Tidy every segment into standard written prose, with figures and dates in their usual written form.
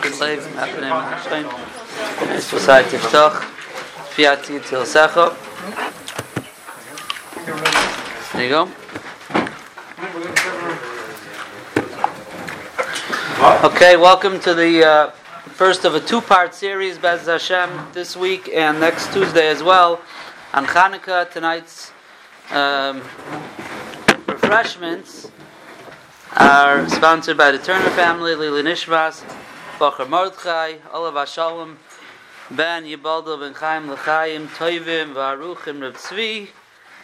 Maklev, Mapane Maklev. It's beside Tiftach, Fiati Tilsacha. There you go. Okay, welcome to the first of a two-part series, Bez Hashem, this week and next Tuesday as well, on Chanukah. Tonight's refreshments are sponsored by the Turner family, Lili Nishvas, Bocher Mordechai, Olav Hashalom, Ben Yibaldov, Ben Chaim L'Chaim, Toivim, Varuchim, Reb Tzvi,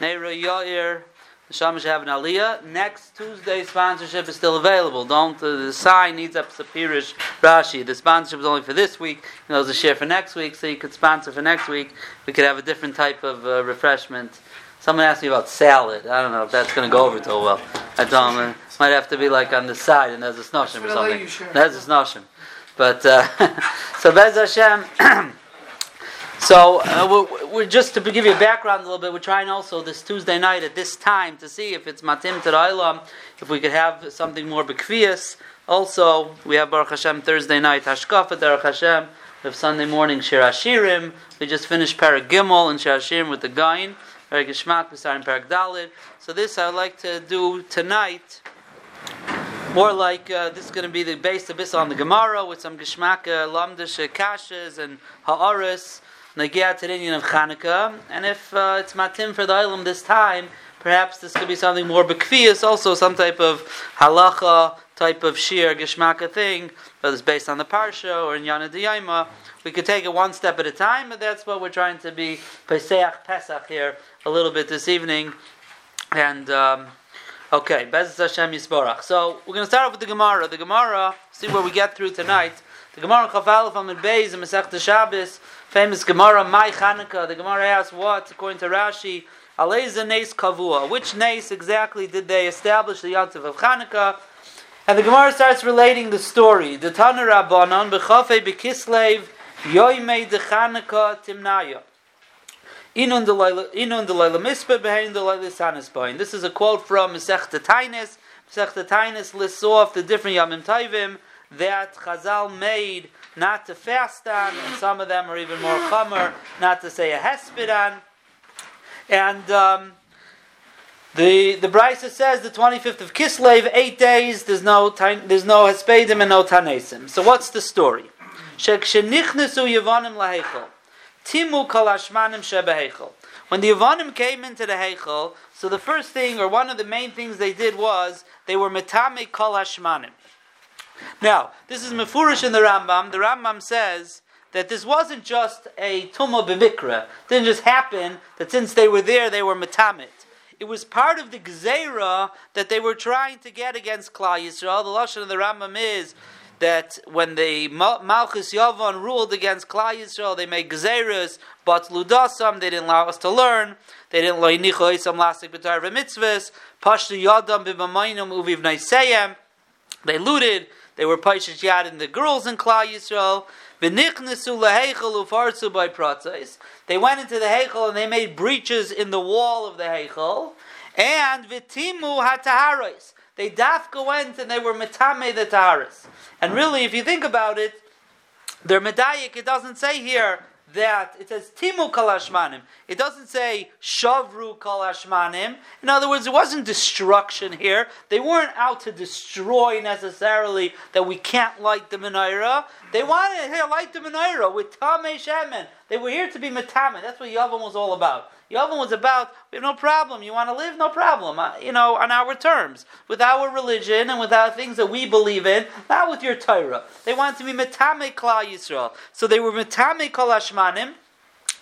Neira Yair, Shamash have an Aliyah. Next Tuesday, sponsorship is still available. Don't the sign needs up to Pirish Rashi. The sponsorship is only for this week. You know, there's a share for next week, so you could sponsor for next week. We could have a different type of refreshment. Someone asked me about salad. I don't know if that's going to go over too well. I told him it might have to be like on the side, and there's a snoshim or something. There's a snoshim. But so Bez Hashem. So we're just to give you a background a little bit. We're trying also this Tuesday night at this time to see if it's matim to the ilam, if we could have something more bekvius. Also, we have Baruch Hashem Thursday night hashkafat Baruch Hashem. We have Sunday morning shir hashirim. We just finished Parag Gimel and shir hashirim with the Gain. Parag Gishmak, we started Parag Dalid. So this I would like to do tonight. More like this is going to be the base of this on the Gemara with some Gishmak, Lamdash, Kashas, and Ha'aris. Nagia to the Indian of Chanukah, and if it's matim for the Olam this time, perhaps this could be something more bekviyus, also some type of halacha, type of shir, geshmaka thing, whether it's based on the parsha or in Yana D'Yayma. We could take it one step at a time, but that's what we're trying to be Pesach here a little bit this evening. And okay, Bez Hashem Yisborach. So we're going to start off with the Gemara. The Gemara, see where we get through tonight. The Gemara Chafalef Amid Beis and Masechet Shabis, famous Gemara Mai Chanukah. The Gemara asks, "What, according to Rashi, Aleza Neis Kavua? Which Neis exactly did they establish the Yontif of Chanukah?" And the Gemara starts relating the story. The Tanu Rabbanan Bechof Heh Bekislev Yoimei De Chanukah Timnaya. Inun De Leila Mispeh Behind De Leila Sanisbain. This is a quote from Masechet Taanis. Masechet Taanis lists off the different Yamim Tovim that Chazal made not to fast on, and some of them are even more chomer, not to say a hesped on. And the Braisa says the 25th of Kislev, 8 days, there's no hespedim and no tanesim. So what's the story? Shekshenichnesu Yavanim laHeichel, Timu kol hashmanim shebeheichel. When the Yavanim came into the Heichel, so the first thing, or one of the main things they did was they were Mitame kol hashmanim. Now, this is mefurish in the Rambam. The Rambam says that this wasn't just a tumah b'mikra. It didn't just happen that since they were there, they were metamit. It was part of the Gezerah that they were trying to get against Klai Yisrael. The Lashon of the Rambam is that when the Malchus Yavan ruled against Klai Yisrael, they made Gezerahs, but ludasam, they didn't allow us to learn. They didn't allow Yinicho Esam Lasik B'tar V'mitzvahs. Pashtu Yadam B'mamayinam Uviv Naiseyam. They looted. They were paishet yad in the girls in Klal Yisrael. V'nichnesu leheichel ufarsu by pratzais. They went into the heichel and they made breaches in the wall of the heichel. And v'timu hataharis. They dafka went and they were metame the taharis. And really, if you think about it, their medayik, it doesn't say here that it says timu kol hashmanim. It doesn't say shavru kol hashmanim. In other words, it wasn't destruction here. They weren't out to destroy necessarily that we can't light the menorah. They wanted to light the menorah with Tame Shemen. They were here to be metame. That's what Yavan was all about. Yavan was about, we have no problem. You want to live? No problem. You know, on our terms. With our religion and with our things that we believe in. Not with your Torah. They wanted to be metame Klal Yisrael. So they were metame kol hashmanim.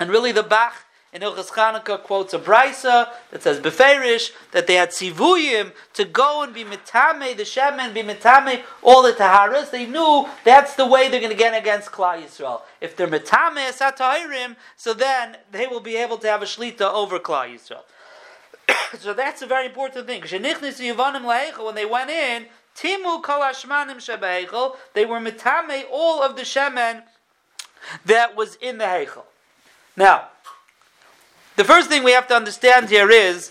And really the Bach in Ilchas Chanukah quotes a Braisa that says, Beferish, that they had Sivuyim to go and be metame the Shemen, be metame all the Taharis. They knew that's the way they're going to get against Klal Yisrael. If they're metame Satahirim, so then they will be able to have a Shlita over Klal Yisrael. So that's a very important thing. When they went in, Timu kol hashmanim shebeheichel, they were metame all of the Shemen that was in the Heichel. Now, the first thing we have to understand here is,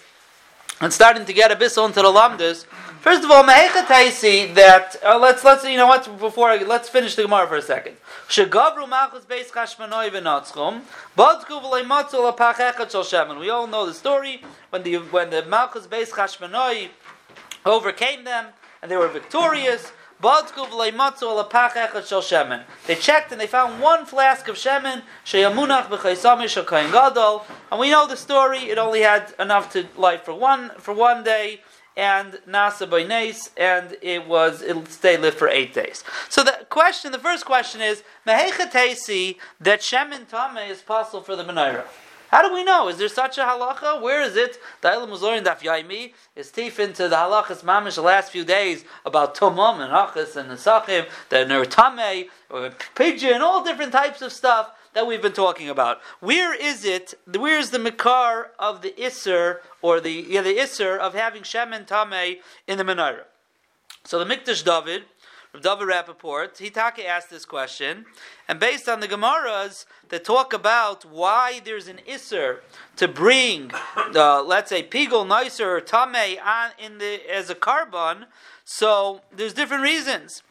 and starting to get a bit onto the lamdas, First of all, mehechatay see that let's you know what before let's finish the Gemara for a second. We all know the story when the Malchus Bez Hashem overcame them and they were victorious. They checked and they found one flask of Shemen, and we know the story. It only had enough to light for one day, and Nasa by Nes, and it'll stay lit for 8 days. So the first question is, Mehechatesi that Shemen Tame is possible for the Menorah. How do we know? Is there such a halacha? Where is it? Da'ilam Muzorin Daf Yaimi is teeth into the halachas mamish the last few days about Tumum and Achas and Nesachim, the Nertame, or Pigeon, all different types of stuff that we've been talking about. Where is it? Where's the Mikar of the Isser, or the Isser of having Shemen Tame in the Menorah? So the Mikdash David, Rav David Rappaport, Hitake asked this question, and based on the Gemaras that talk about why there's an Isser to bring, let's say, Pigol, Noiser, or Tamei as a carbon, so there's different reasons.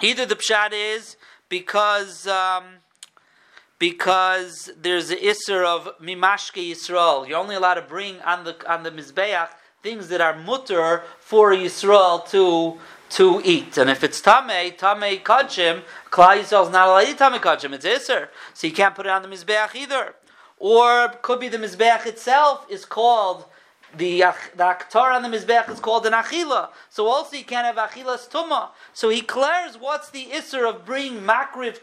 Either the Pshat is because there's an Isser of Mimashke Yisrael. You're only allowed to bring on the Mizbeach things that are mutter for Yisrael to eat. And if it's Tame Kachim, Klai Yisrael is not allowed to eat Tame Kachim, it's Isser. So you can't put it on the Mizbeach either. Or it could be the Mizbeach itself is called, the Akhtar on the Mizbeach is called an Achila. So also you can't have Achilas Tumah. So he declares what's the Isser of bringing Makriv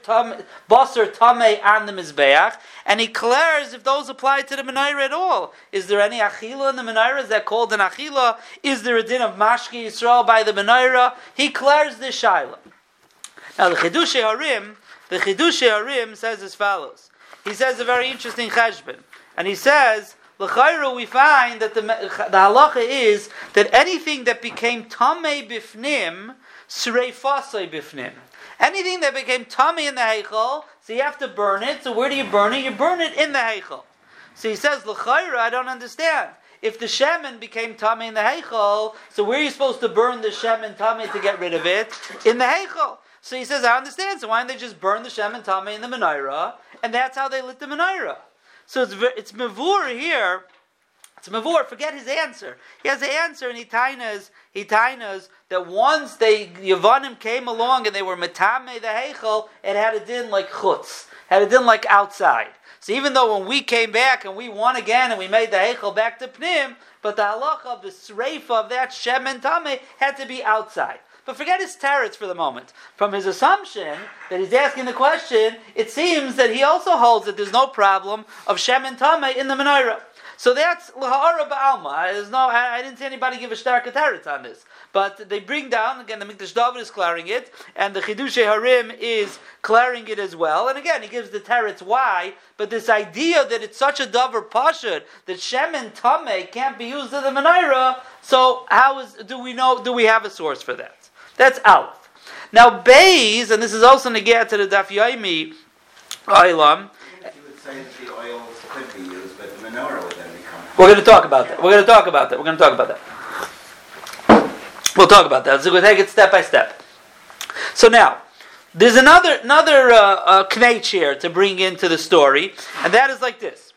Basar Tame on the Mizbeach. And he declares if those apply to the Menorah at all. Is there any Achila in the Menorah? Is that called an Achila? Is there a din of Mashke Yisrael by the Menorah? He declares this Shaila. Now the Chidushe Harim says as follows. He says a very interesting cheshbon. And he says, l'chayru, we find that the halacha is that anything that became tamei bifnim, sreifasei bifnim. Anything that became tamei in the heichel, so you have to burn it. So where do you burn it? You burn it in the heichel. So he says, l'chayru, I don't understand. If the shemen became tamei in the heichel, so where are you supposed to burn the shemen tamei to get rid of it? In the heichel. So he says, I understand. So why don't they just burn the shemen tamei in the menorah? And that's how they lit the menorah. So it's Mavur here. It's Mavur. Forget his answer. He has the answer, and he tainas that once Yavanim came along and they were Mitame the Heichel, it had a din like chutz, had a din like outside. So even though when we came back and we won again and we made the Heichel back to Pnim, but the halacha of the sreifa of that Shemen Tame had to be outside. But forget his teretz for the moment. From his assumption that he's asking the question, it seems that he also holds that there's no problem of Shemen Tame in the Menorah. So that's l'ha'ara ba'alma. There's I didn't see anybody give a shtarka teretz on this. But they bring down, again, the Mikdash David is clearing it, and the Chidushe Harim is clearing it as well. And again, he gives the teretz why, but this idea that it's such a davar pashut that Shemen Tame can't be used in the Menorah, so do we have a source for that? That's Aleph. Now Beis, and this is also neged to the Daf Yomi Olam. You would say that the oils could be used, but the menorah would then become. We'll talk about that. So we'll take it step by step. So now, there's another knetch here to bring into the story, and that is like this: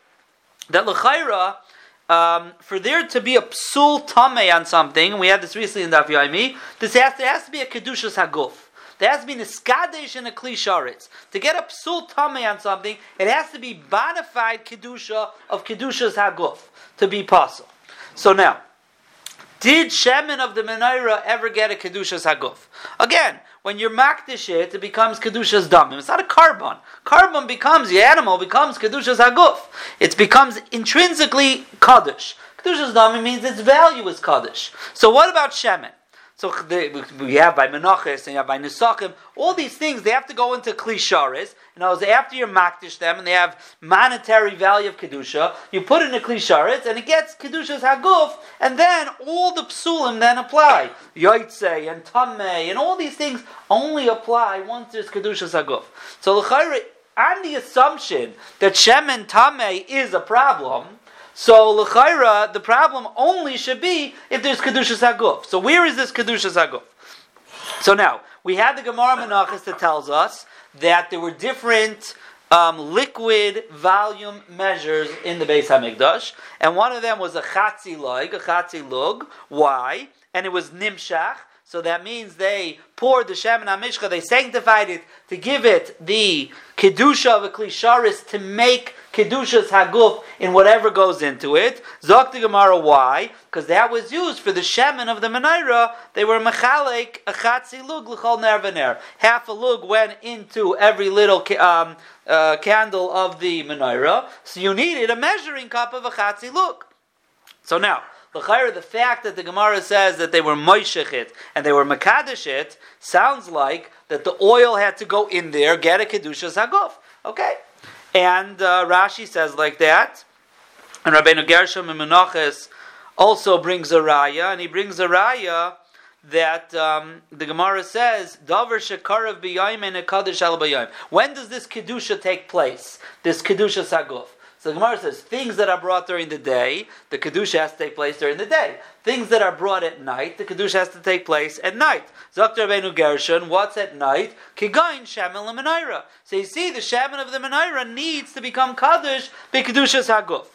that l'chayra. For there to be a psul tamei on something, we had this recently in Daf Yomi, there has to be a kedushas haguf. There has to be an eskadesh and a kli sharetz. To get a psul tamei on something, it has to be bona fide kedusha of kedushas haguf to be possible. So now, did Shemen of the Menorah ever get a kedushas haguf? Again, when you're makdish it becomes kedushas damim. It's not a carbon. Carbon becomes, the animal becomes kedushas haguf. It becomes intrinsically kaddish. Kedushas damim means its value is kaddish. So what about shemen? So we have by Menaches and you have by Nesachim, all these things, they have to go into Kli Sharis. In other words, after you're Makdish them and they have monetary value of Kedusha, you put it in a Kli Sharis and it gets Kedusha's Haguf, and then all the Psulim then apply. Yoitse and Tamei and all these things only apply once there's Kedusha's Haguf. So on the assumption that Shemen Tamei is a problem, So l'chaira, the problem only should be if there's kedushas haguf. So where is this kedushas haguf? So now we have the Gemara Menachos that tells us that there were different liquid volume measures in the Beis Hamikdash, and one of them was a chatzi lug. Why? And it was nimshach. So that means they poured the Shemen HaMishcha, they sanctified it to give it the kedusha of a klisharis, to make kedushas haguf in whatever goes into it. Zok the Gemara, why? Because that was used for the Shemen of the Menorah. They were mechalek a chatzi lug l'chol ner v'ner. Half a lug went into every little candle of the Menorah. So you needed a measuring cup of a chatzi lug. So now, the fact that the Gemara says that they were moishechit and they were makadeshit sounds like that the oil had to go in there, get a kedushas haguf. Okay? And Rashi says like that. And Rabbeinu Gershom in Menachos also brings a raya, and he brings a raya that the Gemara says, Davar shekarav b'yayim and hakadosh al b'yayim. When does this kedusha take place? This kedushas haguf. So the Gemara says, things that are brought during the day, the kedusha has to take place during the day. Things that are brought at night, the kedusha has to take place at night. Zok Rabbeinu Gershon, what's at night? Kigayin shemen l'menorah. So you see, the shemen of the menorah needs to become kadosh b'kedushas haguf.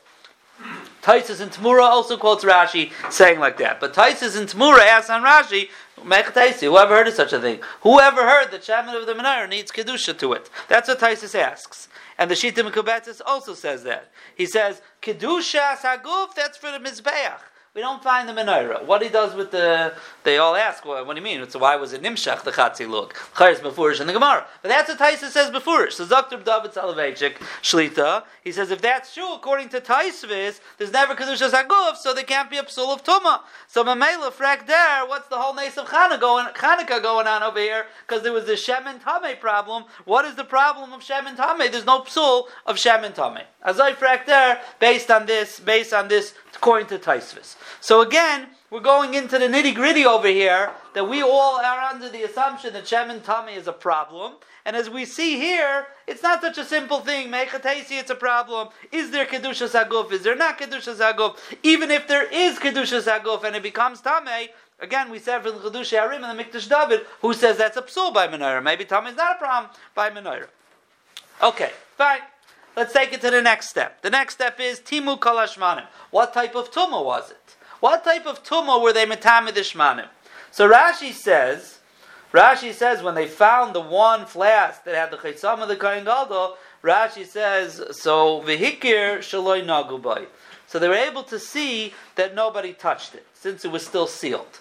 Taisus and Tamura also quotes Rashi saying like that. But Taisus and Tamura asks on Rashi, whoever heard of such a thing? Whoever heard that shemen of the menorah needs kedusha to it? That's what Taisus asks. And the Shita Mekubetzis also says that. He says, Kedushas Haguf, that's for the Mizbeach. We don't find the Menorah. What he does with the... They all ask, well, what do you mean? So why was it Nimshach, the Chatzi Lug? Chayres Mefurish in the Gemara. But that's what Taisus says Mefurish. So Dr. David Soloveitchik, Shlita, he says, if that's true, according to Taisus, there's never Kedushas Haguf, so there can't be a Psul of Tumah. So Mamela, Frak Der, what's the whole Nes of Chanukah going on over here? Because there was the Shem and Tame problem. What is the problem of Shem and Tame? There's no Psul of Shem and Tame. Azai Frak Der, based on this, according to Taisus. So again, we're going into the nitty-gritty over here, that we all are under the assumption that Shem and Tame is a problem. And as we see here, it's not such a simple thing. Mechatesi, it's a problem. Is there Kedushas Haguf? Is there not Kedushas Haguf? Even if there is Kedushas Haguf and it becomes Tame, again, we said from the Kedush Harim and the Mikdash David, who says that's a psul by Menorah. Maybe Tame is not a problem by Menorah. Okay, fine. Let's take it to the next step. The next step is Timu kol hashmanim. What type of tumah was it? What type of tumah were they Mitame the shmanim? So Rashi says, when they found the one flask that had the chesam of the Kohen Gadol, Rashi says, so v'hikir shaloi nagu bay. So they were able to see that nobody touched it, since it was still sealed.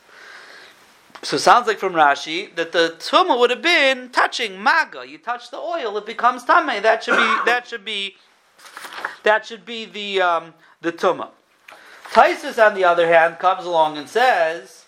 So it sounds like from Rashi that the tumah would have been touching maga. You touch the oil, it becomes tamei. That should be the tumah. Taisus, on the other hand, comes along and says,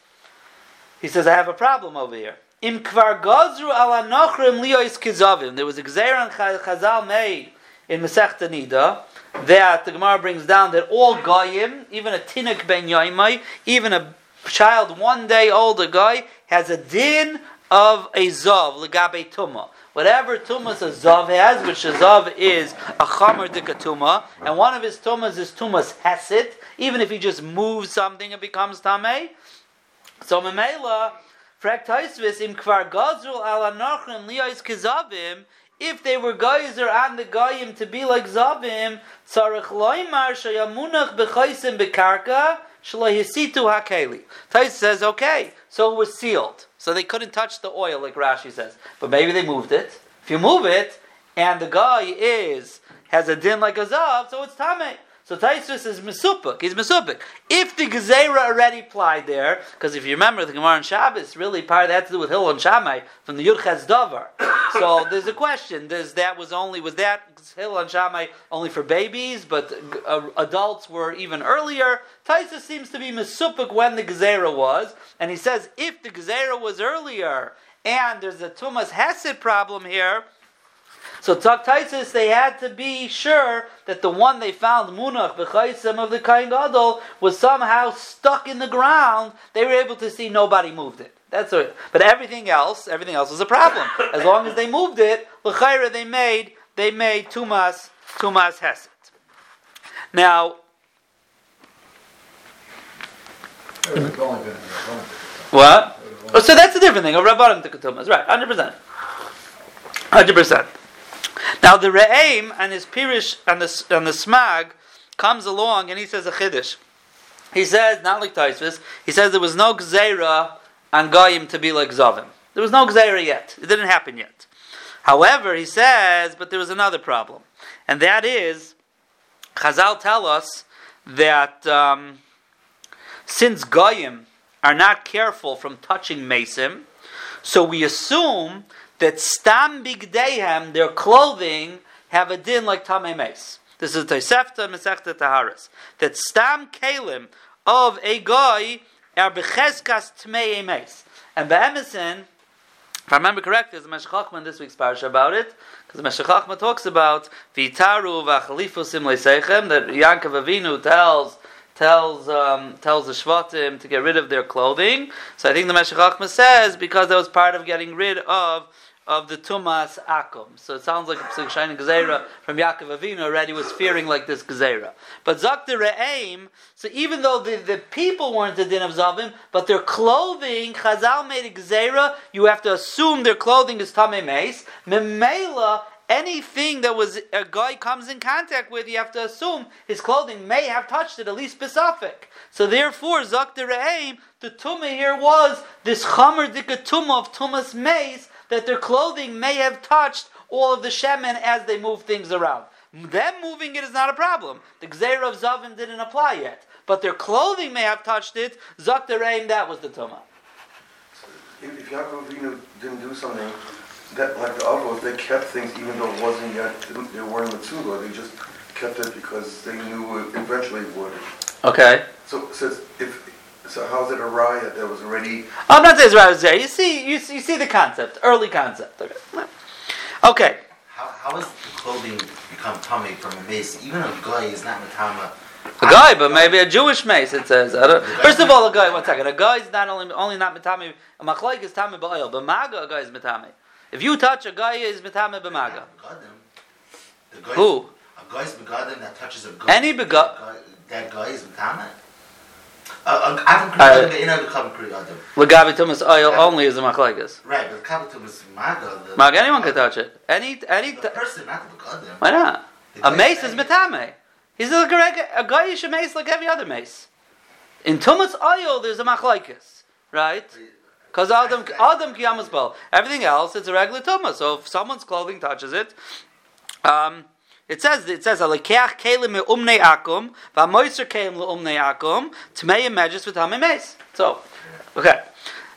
I have a problem over here. Im kvar gazru ala nochrim liyos kizavim. There was a Gezerah Chazal made in Masechet Nida that the Gemara brings down that all goyim, even a tinik ben yoimai, even a child 1 day old, a guy, has a din of a zav, legabe tumah. Whatever tumas a zav has, which a zav is a chamer dikatuma, and one of his tumas is tumas hesed, even if he just moves something, it becomes tameh. So memela, frek taisvis, im kvar gazrul ala nachrim liyos kizavim, if they were geyser on the goyim to be like zavim, tzarech loymar shayamunach b'chaysim b'karka, Taisus says, okay, so it was sealed. So they couldn't touch the oil, like Rashi says. But maybe they moved it. If you move it, and the guy has a din like a zav, so it's tamei. So Taisus is mesupik. He's mesupik. If the Gezerah already applied there, because if you remember the Gemara on Shabbos, really part of that had to do with Hillel and Shammai from the Yud Ches Davar. So there's a question: was that Hillel and Shammai only for babies, but adults were even earlier? Taisus seems to be mesupik when the Gezerah was, and he says if the Gezerah was earlier, and there's a Tumas Hesed problem here. So Taisus, they had to be sure that the one they found, Munach, B'chaysim of the Kohen Gadol, was somehow stuck in the ground. They were able to see nobody moved it. That's it. But everything else was a problem. As long as they moved it, L'chayra, they made Tumas Hesed. Now, What? Oh, so that's a different thing. A rabbanon to ketumas, right? 100%. 100%. Now the re'aim and his pirish and the smag comes along and he says a chiddush. He says not like Tosfos. He says there was no gezerah on goyim to be like zavim. There was no gezerah yet. It didn't happen yet. However, he says, but there was another problem, and that is, Chazal tell us that since goyim are not careful from touching mesim, so we assume that stam bigdeihem, their clothing, have a din like tame meis. This is Tosefta Masechet Taanis. That stam kalim of a goy are becheskas tmei meis. And be'emesin, if I remember correctly, there's a Meshech Chochma in this week's parasha about it, because the Meshech Chochma talks about v'itaru v'achalifu simlei seichem, that Yankov Avinu tells the Shvatim to get rid of their clothing. So I think the Meshech Chochma says because that was part of getting rid of the Tumas Akum. So it sounds like a Pesach Shein Gezerah from Yaakov Avinu already was fearing like this Gezerah. But Zok the Re'aim, so even though the people weren't the Din of Zavim, but their clothing, Chazal made a Gezerah, you have to assume their clothing is Tamei Meis. Memela, anything that was a guy comes in contact with, you have to assume his clothing may have touched it, at least Pesafik. So therefore, Zok the Re'aim, the Tumah here was this Chamer Dika Tumah of Tumas Meis, that their clothing may have touched all of the shemen as they move things around. Them moving it is not a problem. The Gzeirah of Zavim didn't apply yet. But their clothing may have touched it. Zok Dereim, that was the Tumah. If Yaakov Avinu didn't do something, that, like the Avos, they kept things even though it wasn't yet, they weren't Matsula. They just kept it because they knew it eventually would. Okay. So how's it a riot that was already... I'm not saying it's a riot there. You see the concept, early concept. Okay. How does the clothing become tummy from a mace? Even a guy is not matama. A guy, but maybe a Jewish mace, it says. First of all, a guy, 1 second. A guy is not only not matami. A machloik is tami ba'oil. B'maga, a guy is matami. If you touch a guy, is matami b'maga. Who? A guy is begadim that touches a guy. Any begadim. That guy is matami. L'gabi tumas oil only is a machlekes. Right, but l'gabi tumas maga. Maga, anyone can touch it. Any person, not the begadim. Why not? A mace is metame. He's like a goyish mace like every other mace. In tumas oil, there's a machlekes, right? Because Adam kiyamas bal. Everything else, it's a regular tumas. So if someone's clothing touches it, It says alikeach kelim umnei akum va'moiser kelim leumnei akum tmei meges v'tamei meis. So, okay.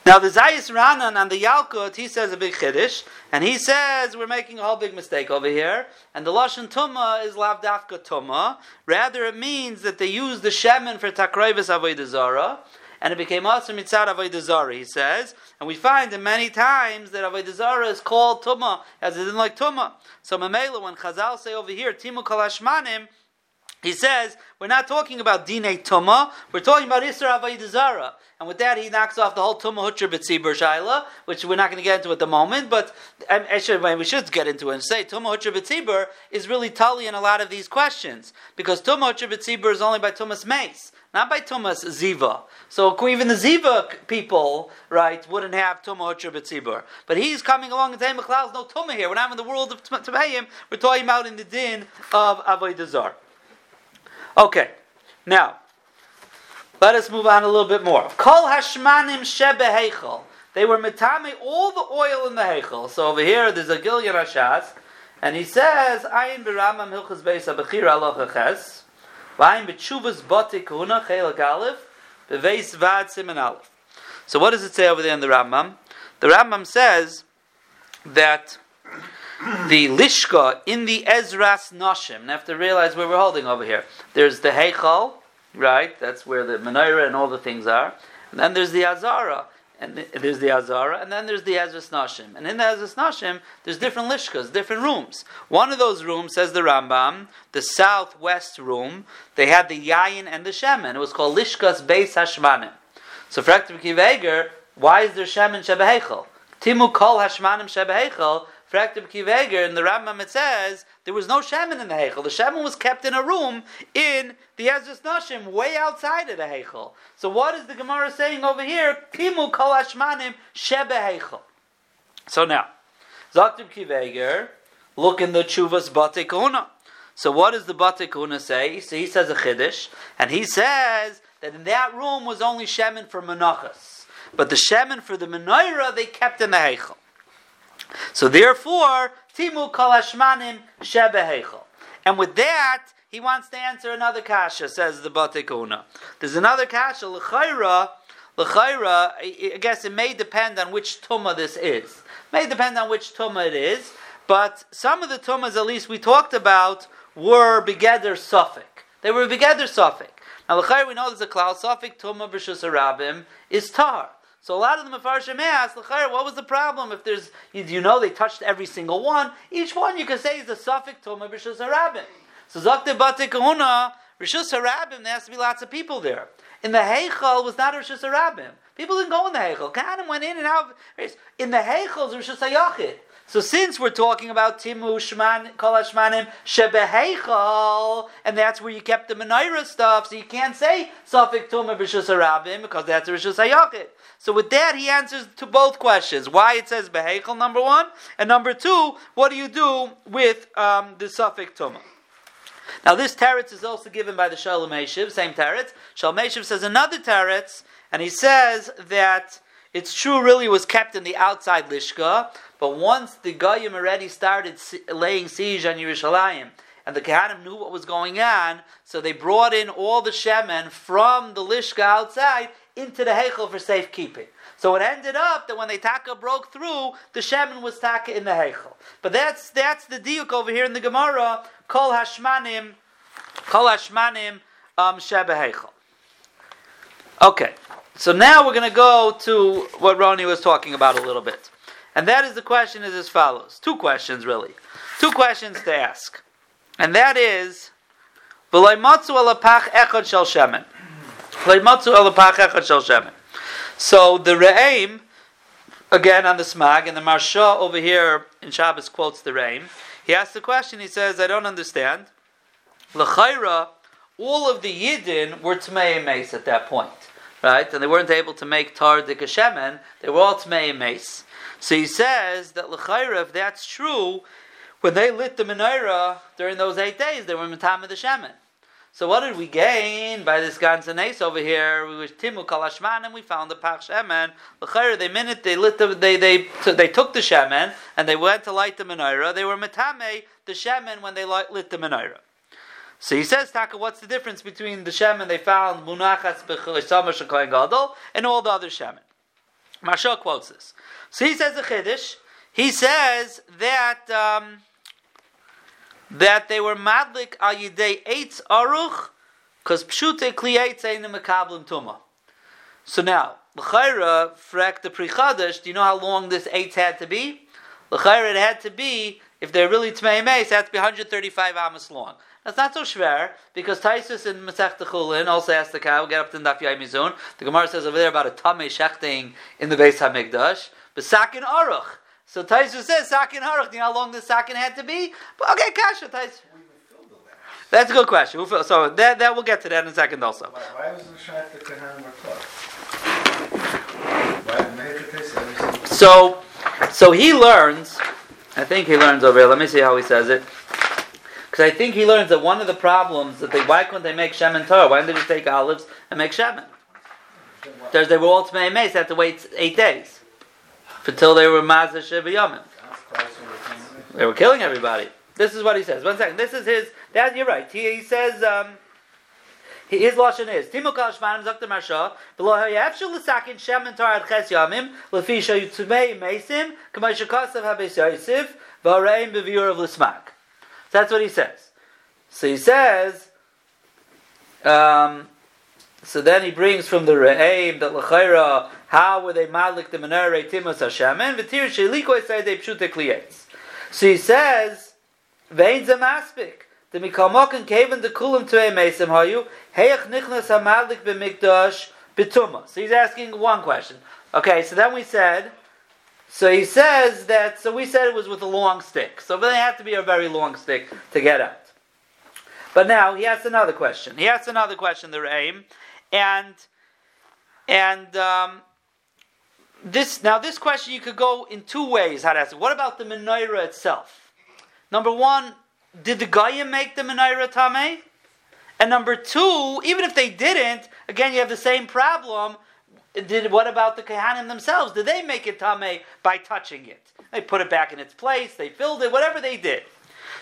Now the Zayis Ranan and the Yalkut, he says a big chiddush, and he says we're making a whole big mistake over here. And the Lashon Tumah is lav dafka Tumah. Rather, it means that they used the shemen for takroivus avodah zarah, and it became also mitzad avodah zarah. He says, and we find that many times that avodah zarah is called Tumah, as it didn't like Tumah. So Mamela, when Chazal say over here, Timu kol hashmanim, he says, we're not talking about Dinei Tumah, we're talking about Isra Avodah Zarah. And with that, he knocks off the whole Tumah Hutcher B'tzibur Shaila, which we're not going to get into at the moment, but we should get into it and say Tumah Hutcher B'tzibur is really Tully in a lot of these questions. Because Tumah Hutcher B'tzibur is only by Tumas Meis, not by Tumas Ziva. So even the Ziva people, right, wouldn't have Tumah Hutcher B'tzibur. But he's coming along and saying, McLeod's no Tumah here. We're not in the world of Tumayim. We're talking about in the din of Avodah Zarah. Okay, now, let us move on a little bit more. Kol hashmanim shebe heichel. They were metame all the oil in the heichel. So over here, there's a Gil Yerashas, and he says, Ayin b'ramam hilchus beis ha-bechira aloha ches, v'ayin b'tshuvas botik huna chelak aleph, b'veis vad simen aleph. So what does it say over there in the Rambam? The Rambam says that the Lishka in the Ezras Noshim. And I have to realize where we're holding over here. There's the Heichal, right? That's where the Menorah and all the things are. And then there's the Azara. And then there's the Ezras Noshim. And in the Ezras Noshim, there's different Lishkas, different rooms. One of those rooms, says the Rambam, the southwest room, they had the Yayin and the Shemen. It was called Lishkas Bez Hashmanim. So, for Ector Kiveger, why is there Shemen Sheba Heichal? Timu kol hashmanim sheba heichel, Fractum Kiveger, in the Rambam it says there was no Shemen in the Heichel. The Shemen was kept in a room in the Ezras Noshim, way outside of the Heichel. So what is the Gemara saying over here? Timu kol hashmanim shebe Heichel. So now, Zaktim Kiveger, look in the Tshuvas Batei Kahuna. So what does the Batei Kahuna say? So he says a Chiddush, and he says that in that room was only Shemen for Menachas. But the Shemen for the Menorah, they kept in the Heichel. So therefore, Timu kol hashmanim shebe Heichel. And with that, he wants to answer another kasha, says the Batei Kahuna. There's another kasha, l'chayra, I guess it may depend on which tumah this is. But some of the tumas, at least we talked about, were begeder suffik. They were begeder suffik. Now, l'chayr, we know there's a klal suffik tumah b'shus harabim is tar. So a lot of the mefarshim asked, l'chayr, what was the problem? If there's, you know, they touched every single one. Each one you could say is a suffik tumah b'shus harabim. So zakte batei kahuna, b'shus harabim, there has to be lots of people there. In the Heichel was not Rishus HaRabim. People didn't go in the Heichel. Kahanim went in and out. In the Heichel is Rishus HaYachid. So since we're talking about Timu Kol Hashmanim Shebe Heichel, and that's where you kept the Menorah stuff, so you can't say Safik Tumah Rishus HaRabim because that's Rishus HaYachid. So with that, he answers to both questions. Why it says Beheichel, number one, and number two, what do you do with the Safik Tumah? Now this teretz is also given by the Shalom Eshiv, same teretz. Shalom Eshiv says another teretz, and he says that it's true really was kept in the outside Lishka, but once the Goyim already started laying siege on Yerushalayim, and the Kohanim knew what was going on, so they brought in all the Shemen from the Lishka outside into the Heichel for safekeeping. So it ended up that when the Taka broke through, the Shemen was Taka in the Heichel. But that's the diuk over here in the Gemara, Kol Hashmanim Shebe Heichel. Okay, so now we're going to go to what Roni was talking about a little bit. And that is the question is as follows. Two questions really. Two questions to ask. And that is, V'lai matzu alapach echad shel shemen. So the Re'im, again on the Smag, and the Marsha over here in Shabbos quotes the Re'im. He asks the question, he says, I don't understand. L'chayra, all of the Yidin were Tmei Meis at that point, right? And they weren't able to make Tar Dika Shemen, they were all Tmei Meis. So he says that L'chayra, if that's true, when they lit the Menorah during those 8 days, they were Mitame the Shemen. So what did we gain by this Ganzanes over here? We were Timu Kol Hashmanim, we found the Pach Shemen. L'chayr, they took the Shemen and they went to light the Menorah. They were Metame the Shemen when they lit the Menorah. So he says, Taka, what's the difference between the Shemen they found Munachas B'Chosamah Shekohen Gadol and all the other Shemen? Masha quotes this. So he says a Chiddush. He says that. That they were madlik al yidei eitz aruch, because pshute kliyetze in the mekablim tumah. So now, l'chayra frak the prichadash. Do you know how long this eitz had to be? L'chayra it had to be, if they're really tmei meis, it had to be 135 amos long. That's not so shver, because Taisus in Masechet Chulin also asked the cow, get up to Daf Yamizun. The Gemara says over there about a tamei shechting in the Beis Hamikdash, but sakin aruch. So Taisu says, Sakin Haruch, do you know how long this Sakin had to be? But okay, Kasha, Taisu. That's a good question. So that we'll get to that in a second also. Why was the Shat that Kohanim were close? So he learns, I think he learns over here, let me see how he says it. Because I think he learns that one of the problems, why couldn't they make Shemen Torah? Why didn't they just take olives and make Shemen? Because they were all Tmei Meis, they had to wait 8 days. Until they were Mazah Sheva Yomim. They were killing everybody. This is what he says. One second. This is his. That you're right. He says. His lashon is Timu Kol Hashmanim Zakta Marsha V'Lo Hayavshul L'Sakin Shemen Tar Adches Yomim L'Fi Shayutzmei Meisim K'may Shekasav Habes Yosef V'Areim B'Viurav L'Smag. So that's what he says. So he says. So then he brings from the Re'im that L'Chayra. How were they madlik the menorah timus hashemen? V'tir shelikoi say they pshute kliyetz. So he says, vein zamaspik the mikamokin kaven the kulam to a mesim hayu heich nichnas hamadlik b'mikdash b'tumah. So he's asking one question. Okay, so then we said So he says that, so we said it was with a long stick. So they have to be a very long stick to get out. But now he asks another question. He asks another question, the Re'im. This question you could go in two ways how to ask it. What about the menorah itself? Number one, did the Goyim make the menorah Tame? And number two, even if they didn't, again you have the same problem. What about the Kohanim themselves? Did they make it Tame by touching it? They put it back in its place, they filled it, whatever they did.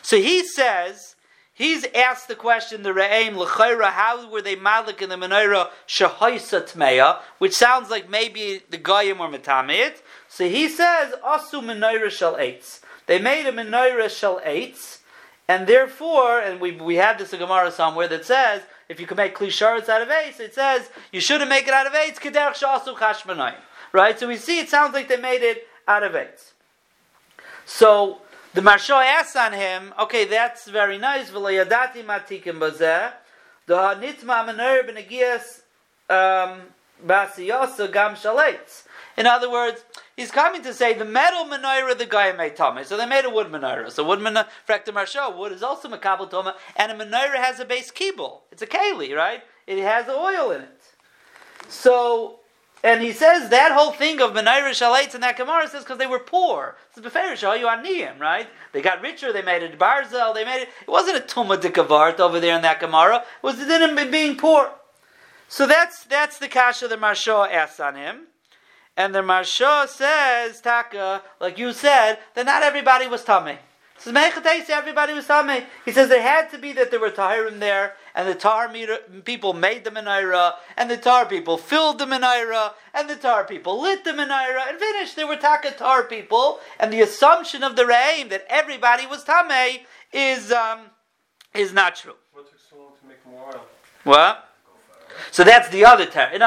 So he says, he's asked the question, the Re'im, L'chaira, how were they Malik in the Menorah Shehoisa Tmeya, which sounds like maybe the Goyim were Metameit. So he says, Asu Menorah Shel Eitz. They made a Menorah Shel Eitz, and therefore, and we have this in Gemara somewhere that says, if you can make Kli Sharetz out of Eitz, it says, you shouldn't make it out of Eitz, Kederach She'asu Chashmanayim. Right? So we see, it sounds like they made it out of Eitz. So, the Marsha asks on him, okay, that's very nice. V'layadati matikim bazeh. The nitma menorah b'negias b'asiyasa gam shalates. In other words, he's coming to say the metal menorah the guy made tame. So they made a wood menorah. So wood menorah, frak the Marsha, wood is also makabel tome, and a menorah has a base kibul. It's a keli, right? It has oil in it. So. And he says that whole thing of Menorah Shalates and that Gemara says because they were poor. It's Beferish, all you Aniyim, right? They got richer, they made it Barzel, they made it. It wasn't a Tumah Dikavart over there in that Gemara. It was the din of being poor. So that's the Kasha the Marsha asks on him. And the Marsha says, Taka, like you said, that not everybody was Tameh. He says, Mechatesi, everybody was Tameh. He says it had to be that there were Tahirim there, and the Tahar people made the menorah, and the Tahar people filled the menorah, and the Tahar people lit the menorah, and finished. There were Taka Tahar people, and the assumption of the Re'im that everybody was Tameh is not true. What took so long to make more oil? What? So that's the other term.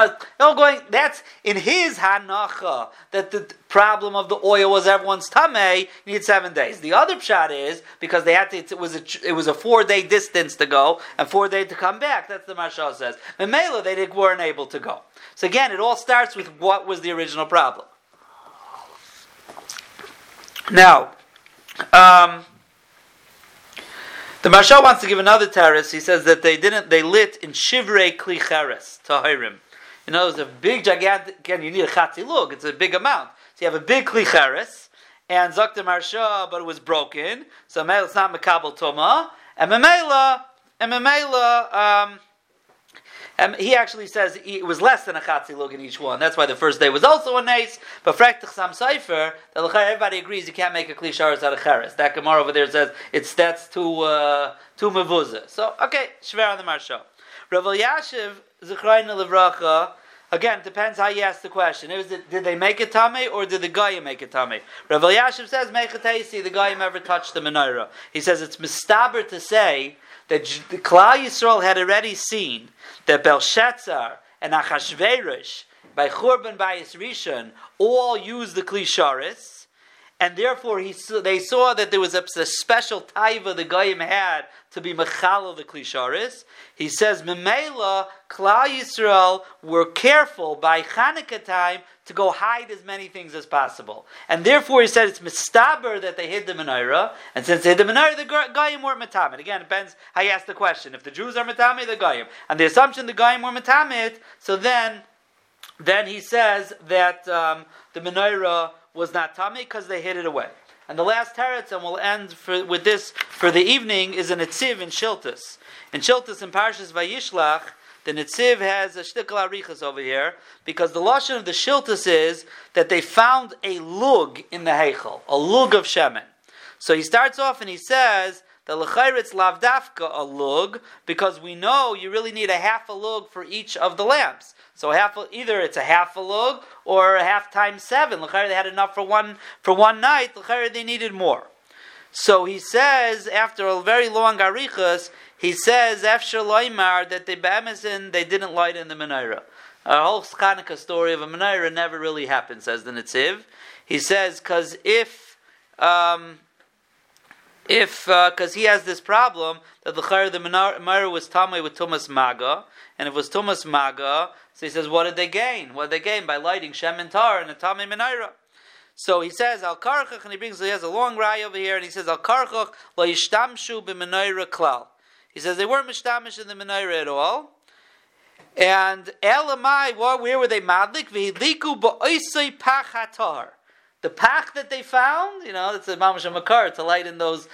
That's in his hanacha that the problem of the oil was everyone's tamei. You need 7 days. The other pshat is because they had to. It was a 4-day distance to go and 4 day to come back. That's the Marsha says. Memela they weren't able to go. So again, it all starts with what was the original problem. Now. The Marsha wants to give another taharis. He says that they lit in shivrei kli cheres, tahirim. In other words, a big, gigantic, again, you need a chatzilug, it's a big amount. So you have a big kli cheres, and Zok the Marsha, but it was broken, so it's not mekabel toma, and Memela, he actually says it was less than a chatzilug in each one. That's why the first day was also a nace. But fraktach sam cipher, everybody agrees you can't make a kli sharetz out of cheres. That Gemara over there says that's too mevuzah. So okay, shver on the Marsha. Rav Yashiv zechreinu livracha. Again, depends how you ask the question. Did they make a tame or did the Goyim make a tame? Rav Yashiv says mechatesi the Goyim ever touched the menorah. He says it's mistaber to say that the Klai Yisrael had already seen that Belshazzar and Achashverosh by Churban Bayis Rishon all used the Kli Sharetz, and therefore they saw that there was a special taiva the Goyim had to be Mechal of the Kli Sharetz. He says, Memela, Klal Yisrael were careful by Chanukah time to go hide as many things as possible. And therefore he said it's mistaber that they hid the menorah, and since they hid the menorah, the Goyim weren't metamit. Again, it depends how you ask the question. If the Jews are metamit, the Goyim. And the assumption the Goyim were metamit, so then he says that the menorah was not Tami because they hid it away. And the last teretz, and we'll end with this for the evening, is a Netziv in Shiltus. In Shiltus in Parshas Vayishlach, the Netziv has a shtikal arichas over here because the Lashon of the Shiltus is that they found a lug in the Heichel, a lug of Shemen. So he starts off and he says that l'chayritz lav dafka a lug because we know you really need a half a lug for each of the lamps. So either it's a half a lug or a half times 7. L'chayr they had enough for one night. L'chayr they needed more. So he says after a very long arichas, he says after loymar that the b'amazin they didn't light in the menorah. Our whole Chanukah story of a menorah never really happened, says the Netziv. He says because because he has this problem that the menorah was tamei with tumas maga, and if it was tumas maga, so he says, what did they gain? By lighting Shem and Tar and a tamei menorah. So he says al karchach, and he brings, he has a long rai over here, and he says al karchach lo yishtamshu b'menorah klal. He says they weren't mishtamish in the menorah at all. And elamai, where were they madlik? V'hidliku ba'oisei pach hatar. The pach that they found, you know, it's a mamash makar to light in those,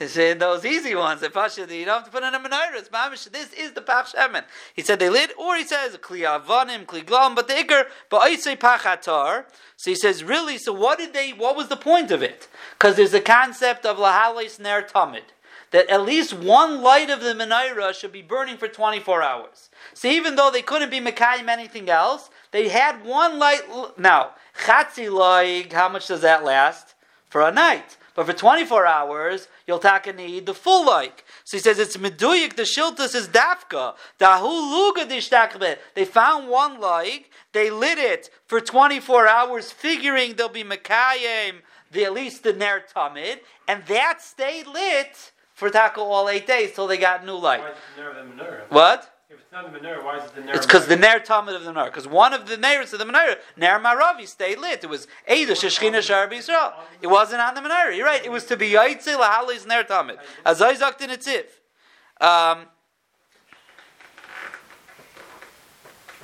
in those easy ones. You don't have to put in a menorah. It's mamash. This is the pach shemen. He said they lit, or he says kli avanim, kli glam, but the iker ba'isei pach hatar. So he says, really, so what did they? What was the point of it? Because there's a concept of lahalis ner tamid, that at least one light of the menorah should be burning for 24 hours. So even though they couldn't be mekayim anything else, they had one light. Now, chatzi loig, how much does that last? For a night. But for 24 hours, you'll taka need the full light. So he says, it's meduyik, the shiltus is dafka. Dahu luga dishtakbet. They found one light, they lit it for 24 hours, figuring they'll be mekayim, at least the ner tamid, and that stayed lit for taka all 8 days till they got new light. Why is it the menorah? What? If it's not the menorah, why is it the menorah? It's because the ner tamid of the menorah. Because one of the neirs of the menorah, ner maravi, stayed lit. It was eidush shechina shar b'Yisrael. It wasn't on the menorah. You're right. It was to be yaitze lahalis ner tamid. Azay zaktin etziv.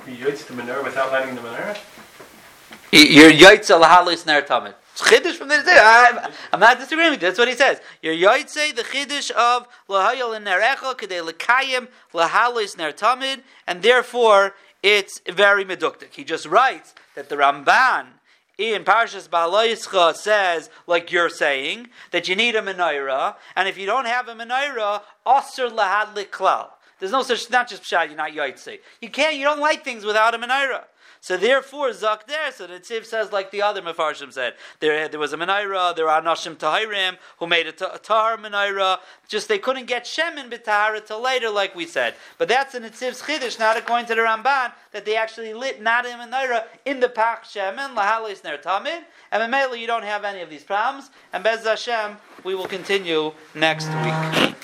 You yaitze the menorah without lighting the menorah. You're yaitze lahalis ner tamid. Chiddush from the Netziv. I'm not disagreeing with you. That's what he says. Your Yotzei, the Chiddush of Lahayol and Nerecha, Kedei Lekayim, Lahalos Ner Tamid, and therefore it's very meduktic. He just writes that the Ramban in Parshas Ba'alei Yischa says, like you're saying, that you need a menorah, and if you don't have a menorah, Aser Lahadlik Klal. There's no such, not just Pshat, you're not Yotzei. You can't, you don't light things without a menorah. So therefore, Zakder, so the Tziv says like the other Mefarshim said, there was a menorah, there are Nashim Tahirim, who made a Tahar menorah, just they couldn't get Shemin b'Tahara till later, like we said. But that's in the Tziv's Chiddush, not according to the Ramban, that they actually lit not in menorah, in the Pach Shemin, Lahalis Ner Tamid, and Memela, you don't have any of these problems, and Bez Hashem, we will continue next week.